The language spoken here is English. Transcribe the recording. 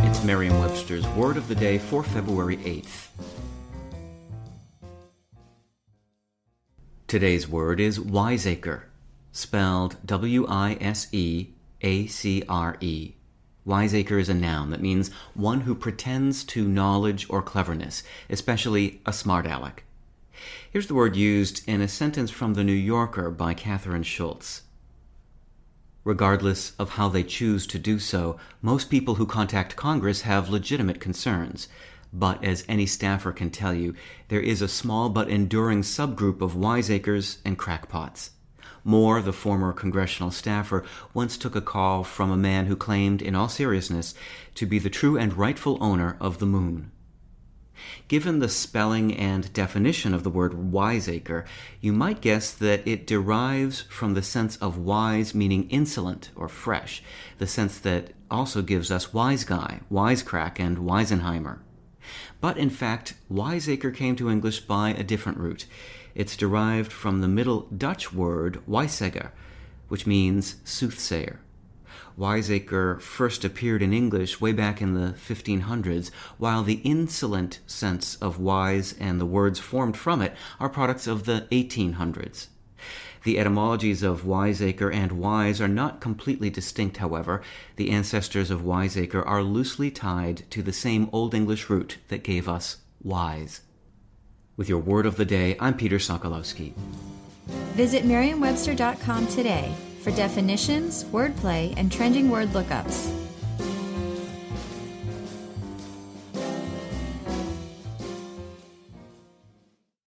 It's Merriam-Webster's Word of the Day for February 8th. Today's word is wijssegger, spelled W-I-S-E-A-C-R-E. Wijssegger is a noun that means one who pretends to knowledge or cleverness, especially a smart aleck. Here's the word used in a sentence from The New Yorker by Catherine Schultz. Regardless of how they choose to do so, most people who contact Congress have legitimate concerns. But as any staffer can tell you, there is a small but enduring subgroup of wiseacres and crackpots. Moore, the former congressional staffer, once took a call from a man who claimed, in all seriousness, to be the true and rightful owner of the moon. Given the spelling and definition of the word wijssegger, you might guess that it derives from the sense of wise meaning insolent or fresh, the sense that also gives us wise guy, wisecrack, and Weisenheimer. But in fact, wijssegger came to English by a different route. It's derived from the Middle Dutch word wijssegger, which means soothsayer. Wijssegger first appeared in English way back in the 1500s, while the insolent sense of wise and the words formed from it are products of the 1800s. The etymologies of wijssegger and wise are not completely distinct, however. The ancestors of wijssegger are loosely tied to the same Old English root that gave us wise. With your Word of the Day, I'm Peter Sokolowski. Visit merriam-webster.com today for definitions, wordplay, and trending word lookups.